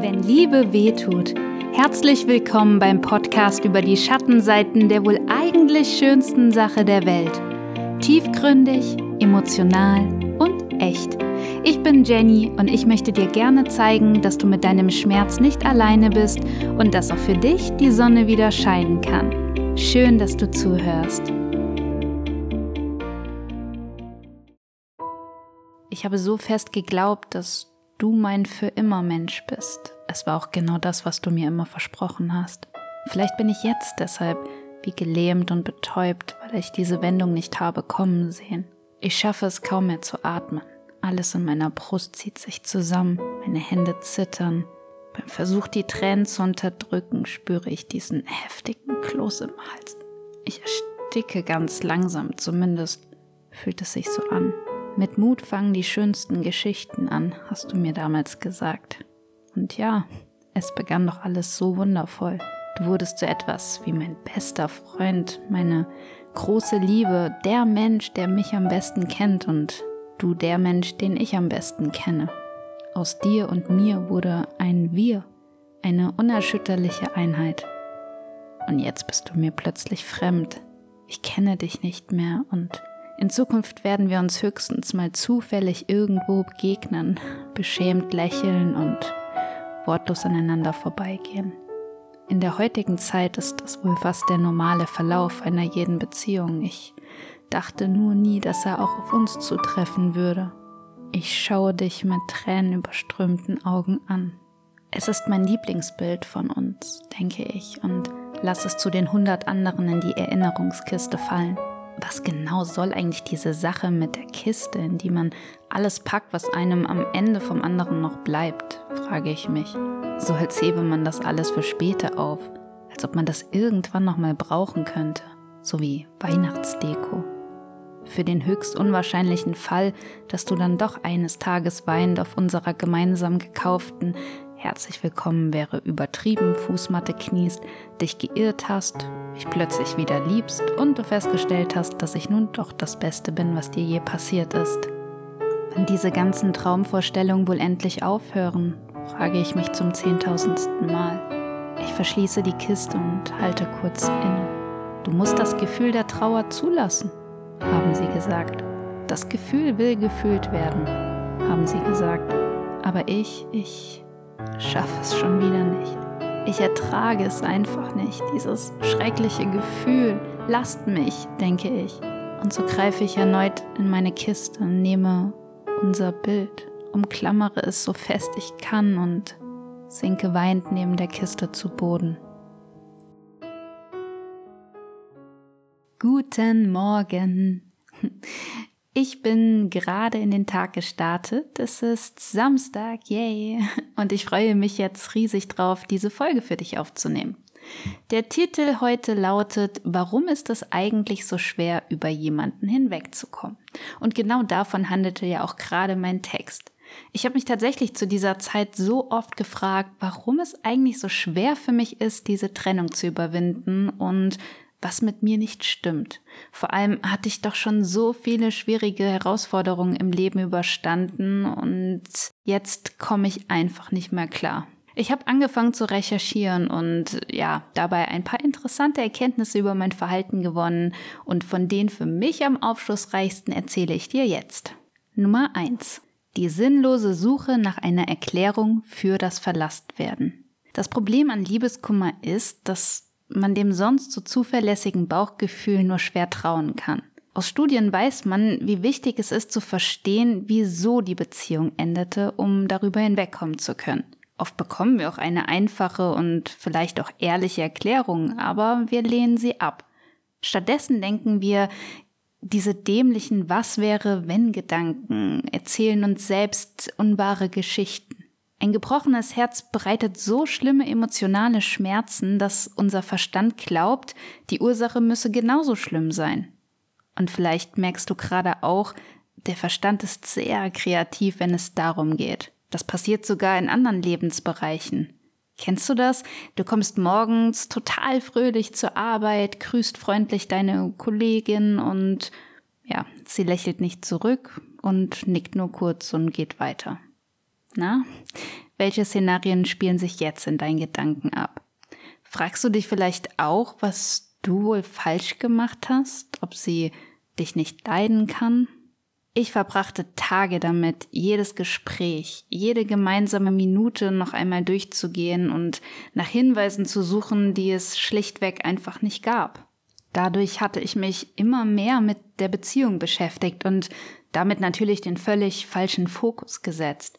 Wenn Liebe wehtut. Herzlich willkommen beim Podcast über die Schattenseiten der wohl eigentlich schönsten Sache der Welt. Tiefgründig, emotional und echt. Ich bin Jenny und ich möchte dir gerne zeigen, dass du mit deinem Schmerz nicht alleine bist und dass auch für dich die Sonne wieder scheinen kann. Schön, dass du zuhörst. Ich habe so fest geglaubt, dass du mein für immer Mensch bist. Es war auch genau das, was du mir immer versprochen hast. Vielleicht bin ich jetzt deshalb wie gelähmt und betäubt, weil ich diese Wendung nicht habe kommen sehen. Ich schaffe es kaum mehr zu atmen. Alles in meiner Brust zieht sich zusammen, meine Hände zittern. Beim Versuch, die Tränen zu unterdrücken, spüre ich diesen heftigen Kloß im Hals. Ich ersticke ganz langsam, zumindest fühlt es sich so an. Mit Mut fangen die schönsten Geschichten an, hast du mir damals gesagt. Und ja, es begann doch alles so wundervoll. Du wurdest so etwas wie mein bester Freund, meine große Liebe, der Mensch, der mich am besten kennt und du der Mensch, den ich am besten kenne. Aus dir und mir wurde ein Wir, eine unerschütterliche Einheit. Und jetzt bist du mir plötzlich fremd. Ich kenne dich nicht mehr und in Zukunft werden wir uns höchstens mal zufällig irgendwo begegnen, beschämt lächeln und wortlos aneinander vorbeigehen. In der heutigen Zeit ist das wohl fast der normale Verlauf einer jeden Beziehung. Ich dachte nur nie, dass er auch auf uns zutreffen würde. Ich schaue dich mit tränenüberströmten Augen an. Es ist mein Lieblingsbild von uns, denke ich, und lass es zu den 100 anderen in die Erinnerungskiste fallen. Was genau soll eigentlich diese Sache mit der Kiste, in die man alles packt, was einem am Ende vom anderen noch bleibt, frage ich mich. So als hebe man das alles für später auf, als ob man das irgendwann nochmal brauchen könnte, so wie Weihnachtsdeko. Für den höchst unwahrscheinlichen Fall, dass du dann doch eines Tages weinend auf unserer gemeinsam gekauften Herzlich Willkommen wäre übertrieben, Fußmatte kniest, dich geirrt hast, mich plötzlich wieder liebst und du festgestellt hast, dass ich nun doch das Beste bin, was dir je passiert ist. Wenn diese ganzen Traumvorstellungen wohl endlich aufhören, frage ich mich zum 10.000. Mal. Ich verschließe die Kiste und halte kurz inne. Du musst das Gefühl der Trauer zulassen, haben sie gesagt. Das Gefühl will gefühlt werden, haben sie gesagt. Aber ich schaffe es schon wieder nicht. Ich ertrage es einfach nicht, dieses schreckliche Gefühl. Lasst mich, denke ich. Und so greife ich erneut in meine Kiste und nehme unser Bild, umklammere es so fest ich kann und sinke weinend neben der Kiste zu Boden. Guten Morgen. Ich bin gerade in den Tag gestartet. Es ist Samstag, yay! Und ich freue mich jetzt riesig drauf, diese Folge für dich aufzunehmen. Der Titel heute lautet: Warum ist es eigentlich so schwer, über jemanden hinwegzukommen? Und genau davon handelte ja auch gerade mein Text. Ich habe mich tatsächlich zu dieser Zeit so oft gefragt, warum es eigentlich so schwer für mich ist, diese Trennung zu überwinden und was mit mir nicht stimmt. Vor allem hatte ich doch schon so viele schwierige Herausforderungen im Leben überstanden und jetzt komme ich einfach nicht mehr klar. Ich habe angefangen zu recherchieren und ja, dabei ein paar interessante Erkenntnisse über mein Verhalten gewonnen und von den für mich am aufschlussreichsten erzähle ich dir jetzt. Nummer 1: Die sinnlose Suche nach einer Erklärung für das Verlasstwerden. Das Problem an Liebeskummer ist, dass man dem sonst so zuverlässigen Bauchgefühl nur schwer trauen kann. Aus Studien weiß man, wie wichtig es ist zu verstehen, wieso die Beziehung endete, um darüber hinwegkommen zu können. Oft bekommen wir auch eine einfache und vielleicht auch ehrliche Erklärung, aber wir lehnen sie ab. Stattdessen denken wir, diese dämlichen Was-wäre-wenn-Gedanken erzählen uns selbst unwahre Geschichten. Ein gebrochenes Herz bereitet so schlimme emotionale Schmerzen, dass unser Verstand glaubt, die Ursache müsse genauso schlimm sein. Und vielleicht merkst du gerade auch, der Verstand ist sehr kreativ, wenn es darum geht. Das passiert sogar in anderen Lebensbereichen. Kennst du das? Du kommst morgens total fröhlich zur Arbeit, grüßt freundlich deine Kollegin und ja, sie lächelt nicht zurück und nickt nur kurz und geht weiter. Na, welche Szenarien spielen sich jetzt in deinen Gedanken ab? Fragst du dich vielleicht auch, was du wohl falsch gemacht hast, ob sie dich nicht leiden kann? Ich verbrachte Tage damit, jedes Gespräch, jede gemeinsame Minute noch einmal durchzugehen und nach Hinweisen zu suchen, die es schlichtweg einfach nicht gab. Dadurch hatte ich mich immer mehr mit der Beziehung beschäftigt und damit natürlich den völlig falschen Fokus gesetzt.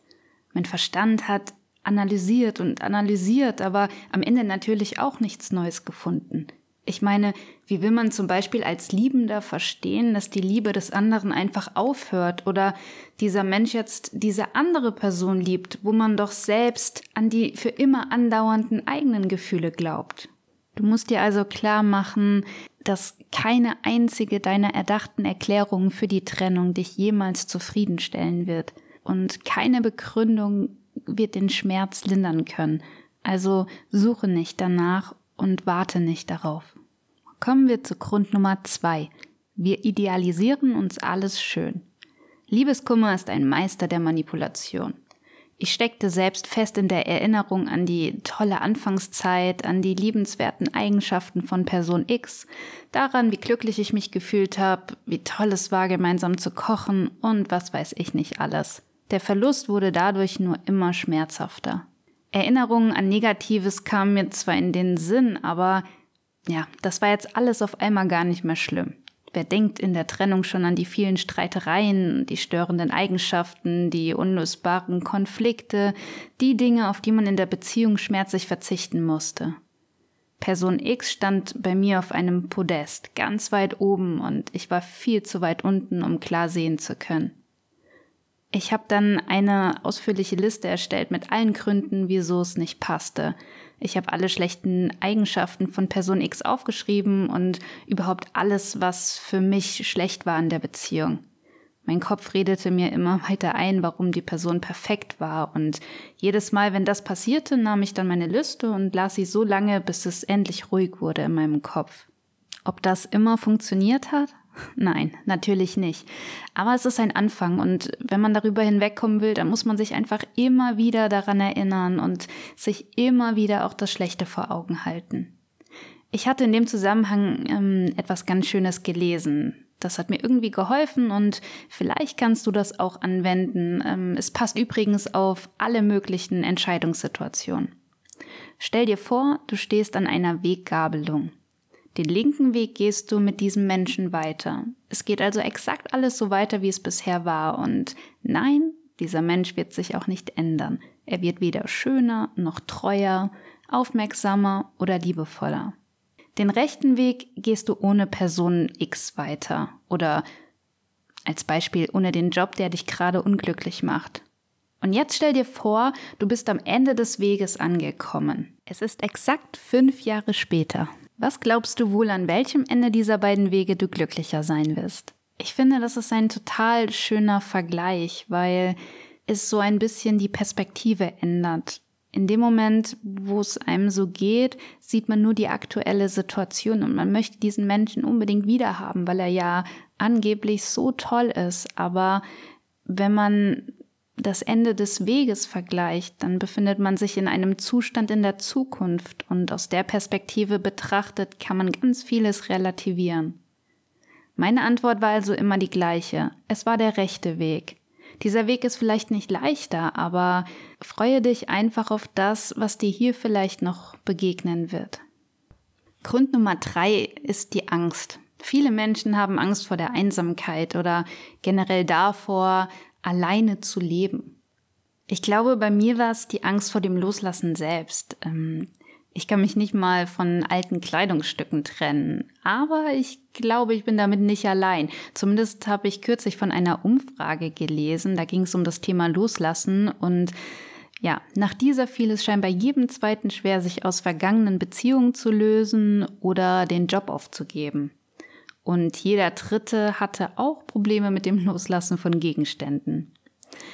Mein Verstand hat analysiert und analysiert, aber am Ende natürlich auch nichts Neues gefunden. Ich meine, wie will man zum Beispiel als Liebender verstehen, dass die Liebe des anderen einfach aufhört oder dieser Mensch jetzt diese andere Person liebt, wo man doch selbst an die für immer andauernden eigenen Gefühle glaubt? Du musst dir also klar machen, dass keine einzige deiner erdachten Erklärungen für die Trennung dich jemals zufriedenstellen wird und keine Begründung wird den Schmerz lindern können. Also suche nicht danach und warte nicht darauf. Kommen wir zu Grund Nummer 2. Wir idealisieren uns alles schön. Liebeskummer ist ein Meister der Manipulation. Ich steckte selbst fest in der Erinnerung an die tolle Anfangszeit, an die liebenswerten Eigenschaften von Person X, daran, wie glücklich ich mich gefühlt habe, wie toll es war, gemeinsam zu kochen und was weiß ich nicht alles. Der Verlust wurde dadurch nur immer schmerzhafter. Erinnerungen an Negatives kamen mir zwar in den Sinn, aber ja, das war jetzt alles auf einmal gar nicht mehr schlimm. Wer denkt in der Trennung schon an die vielen Streitereien, die störenden Eigenschaften, die unlösbaren Konflikte, die Dinge, auf die man in der Beziehung schmerzlich verzichten musste? Person X stand bei mir auf einem Podest, ganz weit oben, und ich war viel zu weit unten, um klar sehen zu können. Ich habe dann eine ausführliche Liste erstellt mit allen Gründen, wieso es nicht passte. Ich habe alle schlechten Eigenschaften von Person X aufgeschrieben und überhaupt alles, was für mich schlecht war an der Beziehung. Mein Kopf redete mir immer weiter ein, warum die Person perfekt war. Und jedes Mal, wenn das passierte, nahm ich dann meine Liste und las sie so lange, bis es endlich ruhig wurde in meinem Kopf. Ob das immer funktioniert hat? Nein, natürlich nicht. Aber es ist ein Anfang und wenn man darüber hinwegkommen will, dann muss man sich einfach immer wieder daran erinnern und sich immer wieder auch das Schlechte vor Augen halten. Ich hatte in dem Zusammenhang etwas ganz Schönes gelesen. Das hat mir irgendwie geholfen und vielleicht kannst du das auch anwenden. Es passt übrigens auf alle möglichen Entscheidungssituationen. Stell dir vor, du stehst an einer Weggabelung. Den linken Weg gehst du mit diesem Menschen weiter. Es geht also exakt alles so weiter, wie es bisher war. Und nein, dieser Mensch wird sich auch nicht ändern. Er wird weder schöner, noch treuer, aufmerksamer oder liebevoller. Den rechten Weg gehst du ohne Person X weiter. Oder als Beispiel ohne den Job, der dich gerade unglücklich macht. Und jetzt stell dir vor, du bist am Ende des Weges angekommen. Es ist exakt 5 Jahre später. Was glaubst du wohl, an welchem Ende dieser beiden Wege du glücklicher sein wirst? Ich finde, das ist ein total schöner Vergleich, weil es so ein bisschen die Perspektive ändert. In dem Moment, wo es einem so geht, sieht man nur die aktuelle Situation und man möchte diesen Menschen unbedingt wiederhaben, weil er ja angeblich so toll ist. Aber wenn man das Ende des Weges vergleicht, dann befindet man sich in einem Zustand in der Zukunft und aus der Perspektive betrachtet kann man ganz vieles relativieren. Meine Antwort war also immer die gleiche. Es war der rechte Weg. Dieser Weg ist vielleicht nicht leichter, aber freue dich einfach auf das, was dir hier vielleicht noch begegnen wird. Grund Nummer 3 ist die Angst. Viele Menschen haben Angst vor der Einsamkeit oder generell davor, alleine zu leben. Ich glaube, bei mir war es die Angst vor dem Loslassen selbst. Ich kann mich nicht mal von alten Kleidungsstücken trennen, aber ich glaube, ich bin damit nicht allein. Zumindest habe ich kürzlich von einer Umfrage gelesen, da ging es um das Thema Loslassen und ja, nach dieser fiel es scheinbar jedem zweiten schwer, sich aus vergangenen Beziehungen zu lösen oder den Job aufzugeben. Und jeder Dritte hatte auch Probleme mit dem Loslassen von Gegenständen.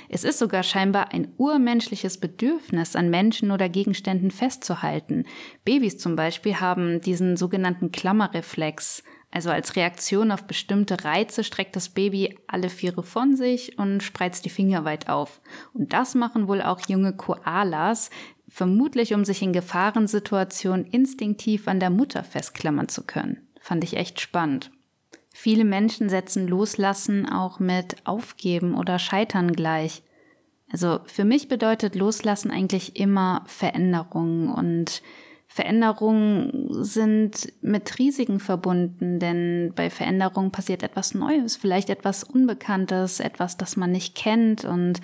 Es ist sogar scheinbar ein urmenschliches Bedürfnis, an Menschen oder Gegenständen festzuhalten. Babys zum Beispiel haben diesen sogenannten Klammerreflex, Also als Reaktion auf bestimmte Reize streckt das Baby alle Viere von sich und spreizt die Finger weit auf. Und das machen wohl auch junge Koalas, vermutlich um sich in Gefahrensituationen instinktiv an der Mutter festklammern zu können. Fand ich echt spannend. Viele Menschen setzen Loslassen auch mit Aufgeben oder Scheitern gleich. Also für mich bedeutet Loslassen eigentlich immer Veränderungen, und Veränderungen sind mit Risiken verbunden, denn bei Veränderungen passiert etwas Neues, vielleicht etwas Unbekanntes, etwas, das man nicht kennt, und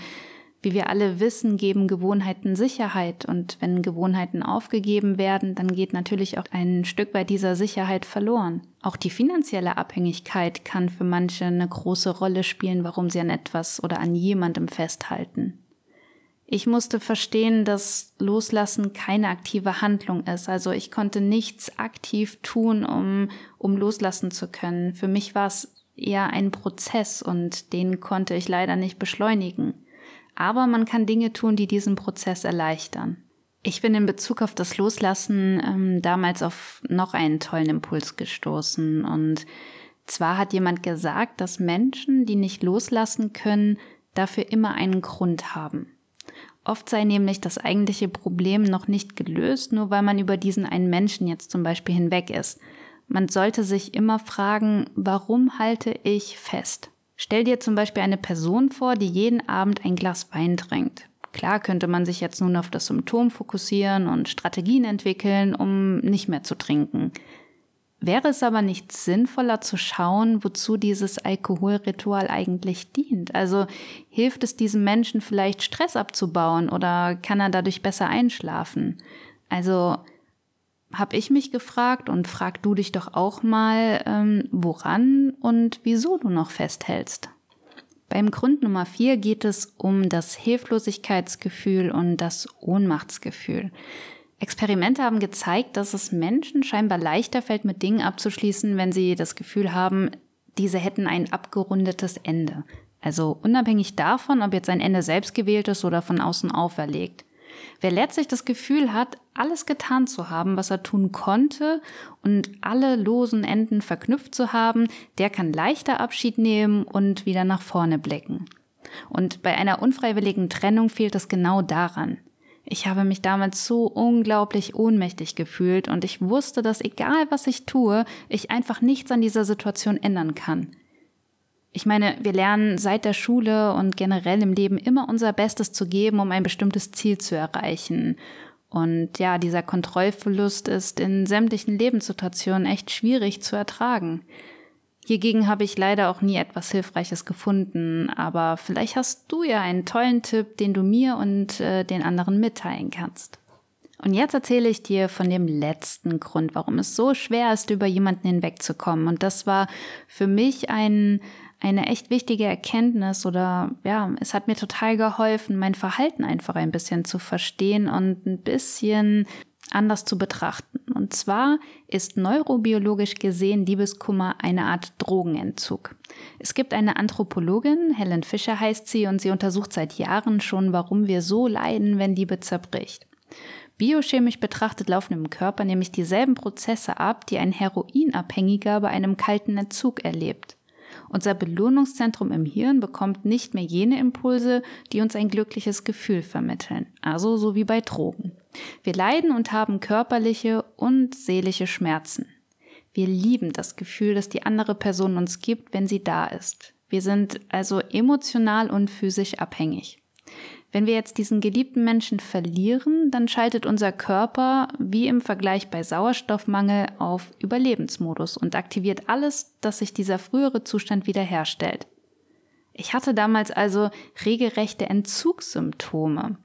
wie wir alle wissen, geben Gewohnheiten Sicherheit, und wenn Gewohnheiten aufgegeben werden, dann geht natürlich auch ein Stück bei dieser Sicherheit verloren. Auch die finanzielle Abhängigkeit kann für manche eine große Rolle spielen, warum sie an etwas oder an jemandem festhalten. Ich musste verstehen, dass Loslassen keine aktive Handlung ist. Also ich konnte nichts aktiv tun, um loslassen zu können. Für mich war es eher ein Prozess, und den konnte ich leider nicht beschleunigen. Aber man kann Dinge tun, die diesen Prozess erleichtern. Ich bin in Bezug auf das Loslassen damals auf noch einen tollen Impuls gestoßen. Und zwar hat jemand gesagt, dass Menschen, die nicht loslassen können, dafür immer einen Grund haben. Oft sei nämlich das eigentliche Problem noch nicht gelöst, nur weil man über diesen einen Menschen jetzt zum Beispiel hinweg ist. Man sollte sich immer fragen, warum halte ich fest? Stell dir zum Beispiel eine Person vor, die jeden Abend ein Glas Wein trinkt. Klar könnte man sich jetzt nun auf das Symptom fokussieren und Strategien entwickeln, um nicht mehr zu trinken. Wäre es aber nicht sinnvoller zu schauen, wozu dieses Alkoholritual eigentlich dient? Also hilft es diesem Menschen vielleicht, Stress abzubauen, oder kann er dadurch besser einschlafen? Also habe ich mich gefragt, und frag du dich doch auch mal, woran und wieso du noch festhältst. Beim Grund Nummer 4 geht es um das Hilflosigkeitsgefühl und das Ohnmachtsgefühl. Experimente haben gezeigt, dass es Menschen scheinbar leichter fällt, mit Dingen abzuschließen, wenn sie das Gefühl haben, diese hätten ein abgerundetes Ende. Also unabhängig davon, ob jetzt ein Ende selbst gewählt ist oder von außen auferlegt. Wer letztlich das Gefühl hat, alles getan zu haben, was er tun konnte, und alle losen Enden verknüpft zu haben, der kann leichter Abschied nehmen und wieder nach vorne blicken. Und bei einer unfreiwilligen Trennung fehlt es genau daran. Ich habe mich damals so unglaublich ohnmächtig gefühlt, und ich wusste, dass egal was ich tue, ich einfach nichts an dieser Situation ändern kann. Ich meine, wir lernen seit der Schule und generell im Leben immer unser Bestes zu geben, um ein bestimmtes Ziel zu erreichen. Und ja, dieser Kontrollverlust ist in sämtlichen Lebenssituationen echt schwierig zu ertragen. Hiergegen habe ich leider auch nie etwas Hilfreiches gefunden, aber vielleicht hast du ja einen tollen Tipp, den du mir und den anderen mitteilen kannst. Und jetzt erzähle ich dir von dem letzten Grund, warum es so schwer ist, über jemanden hinwegzukommen. Und das war für mich eine echt wichtige Erkenntnis, oder ja, es hat mir total geholfen, mein Verhalten einfach ein bisschen zu verstehen und ein bisschen anders zu betrachten. Und zwar ist neurobiologisch gesehen Liebeskummer eine Art Drogenentzug. Es gibt eine Anthropologin, Helen Fischer heißt sie, und sie untersucht seit Jahren schon, warum wir so leiden, wenn Liebe zerbricht. Biochemisch betrachtet laufen im Körper nämlich dieselben Prozesse ab, die ein Heroinabhängiger bei einem kalten Entzug erlebt. Unser Belohnungszentrum im Hirn bekommt nicht mehr jene Impulse, die uns ein glückliches Gefühl vermitteln, also so wie bei Drogen. Wir leiden und haben körperliche und seelische Schmerzen. Wir lieben das Gefühl, das die andere Person uns gibt, wenn sie da ist. Wir sind also emotional und physisch abhängig. Wenn wir jetzt diesen geliebten Menschen verlieren, dann schaltet unser Körper, wie im Vergleich bei Sauerstoffmangel, auf Überlebensmodus und aktiviert alles, dass sich dieser frühere Zustand wiederherstellt. Ich hatte damals also regelrechte Entzugssymptome.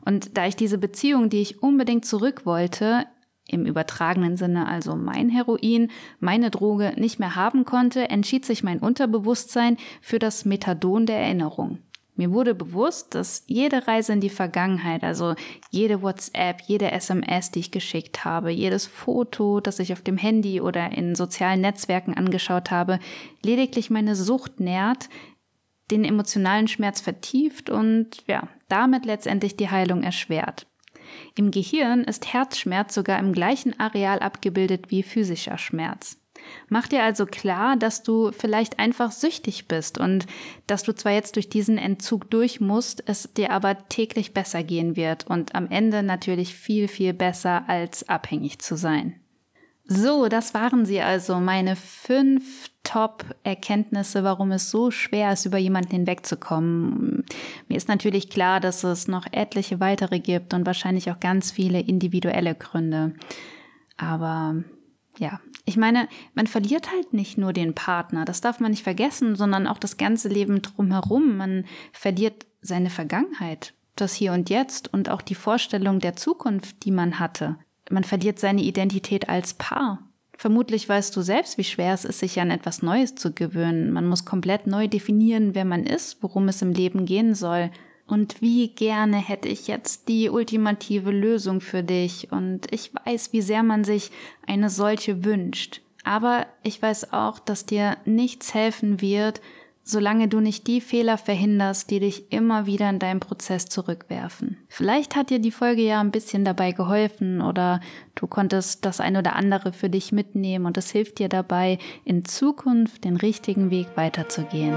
Und da ich diese Beziehung, die ich unbedingt zurück wollte, im übertragenen Sinne also mein Heroin, meine Droge, nicht mehr haben konnte, entschied sich mein Unterbewusstsein für das Methadon der Erinnerung. Mir wurde bewusst, dass jede Reise in die Vergangenheit, also jede WhatsApp, jede SMS, die ich geschickt habe, jedes Foto, das ich auf dem Handy oder in sozialen Netzwerken angeschaut habe, lediglich meine Sucht nährt, den emotionalen Schmerz vertieft und ja, damit letztendlich die Heilung erschwert. Im Gehirn ist Herzschmerz sogar im gleichen Areal abgebildet wie physischer Schmerz. Mach dir also klar, dass du vielleicht einfach süchtig bist und dass du zwar jetzt durch diesen Entzug durch musst, es dir aber täglich besser gehen wird und am Ende natürlich viel, viel besser, als abhängig zu sein. So, das waren sie also, meine 5 Top-Erkenntnisse, warum es so schwer ist, über jemanden hinwegzukommen. Mir ist natürlich klar, dass es noch etliche weitere gibt und wahrscheinlich auch ganz viele individuelle Gründe. Aber ja, ich meine, man verliert halt nicht nur den Partner, das darf man nicht vergessen, sondern auch das ganze Leben drumherum. Man verliert seine Vergangenheit, das Hier und Jetzt und auch die Vorstellung der Zukunft, die man hatte. Man verliert seine Identität als Paar. Vermutlich weißt du selbst, wie schwer es ist, sich an etwas Neues zu gewöhnen. Man muss komplett neu definieren, wer man ist, worum es im Leben gehen soll. Und wie gerne hätte ich jetzt die ultimative Lösung für dich. Und ich weiß, wie sehr man sich eine solche wünscht. Aber ich weiß auch, dass dir nichts helfen wird, solange du nicht die Fehler verhinderst, die dich immer wieder in deinem Prozess zurückwerfen. Vielleicht hat dir die Folge ja ein bisschen dabei geholfen oder du konntest das ein oder andere für dich mitnehmen und es hilft dir dabei, in Zukunft den richtigen Weg weiterzugehen.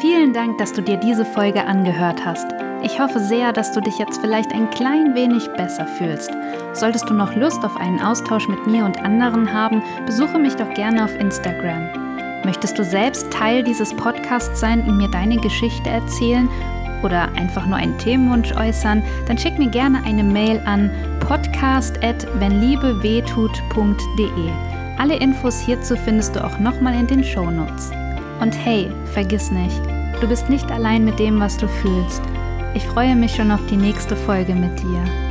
Vielen Dank, dass du dir diese Folge angehört hast. Ich hoffe sehr, dass du dich jetzt vielleicht ein klein wenig besser fühlst. Solltest du noch Lust auf einen Austausch mit mir und anderen haben, besuche mich doch gerne auf Instagram. Möchtest du selbst Teil dieses Podcasts sein und mir deine Geschichte erzählen oder einfach nur einen Themenwunsch äußern, dann schick mir gerne eine Mail an podcast@wennliebewehtut.de. Alle Infos hierzu findest du auch nochmal in den Shownotes. Und hey, vergiss nicht, du bist nicht allein mit dem, was du fühlst. Ich freue mich schon auf die nächste Folge mit dir.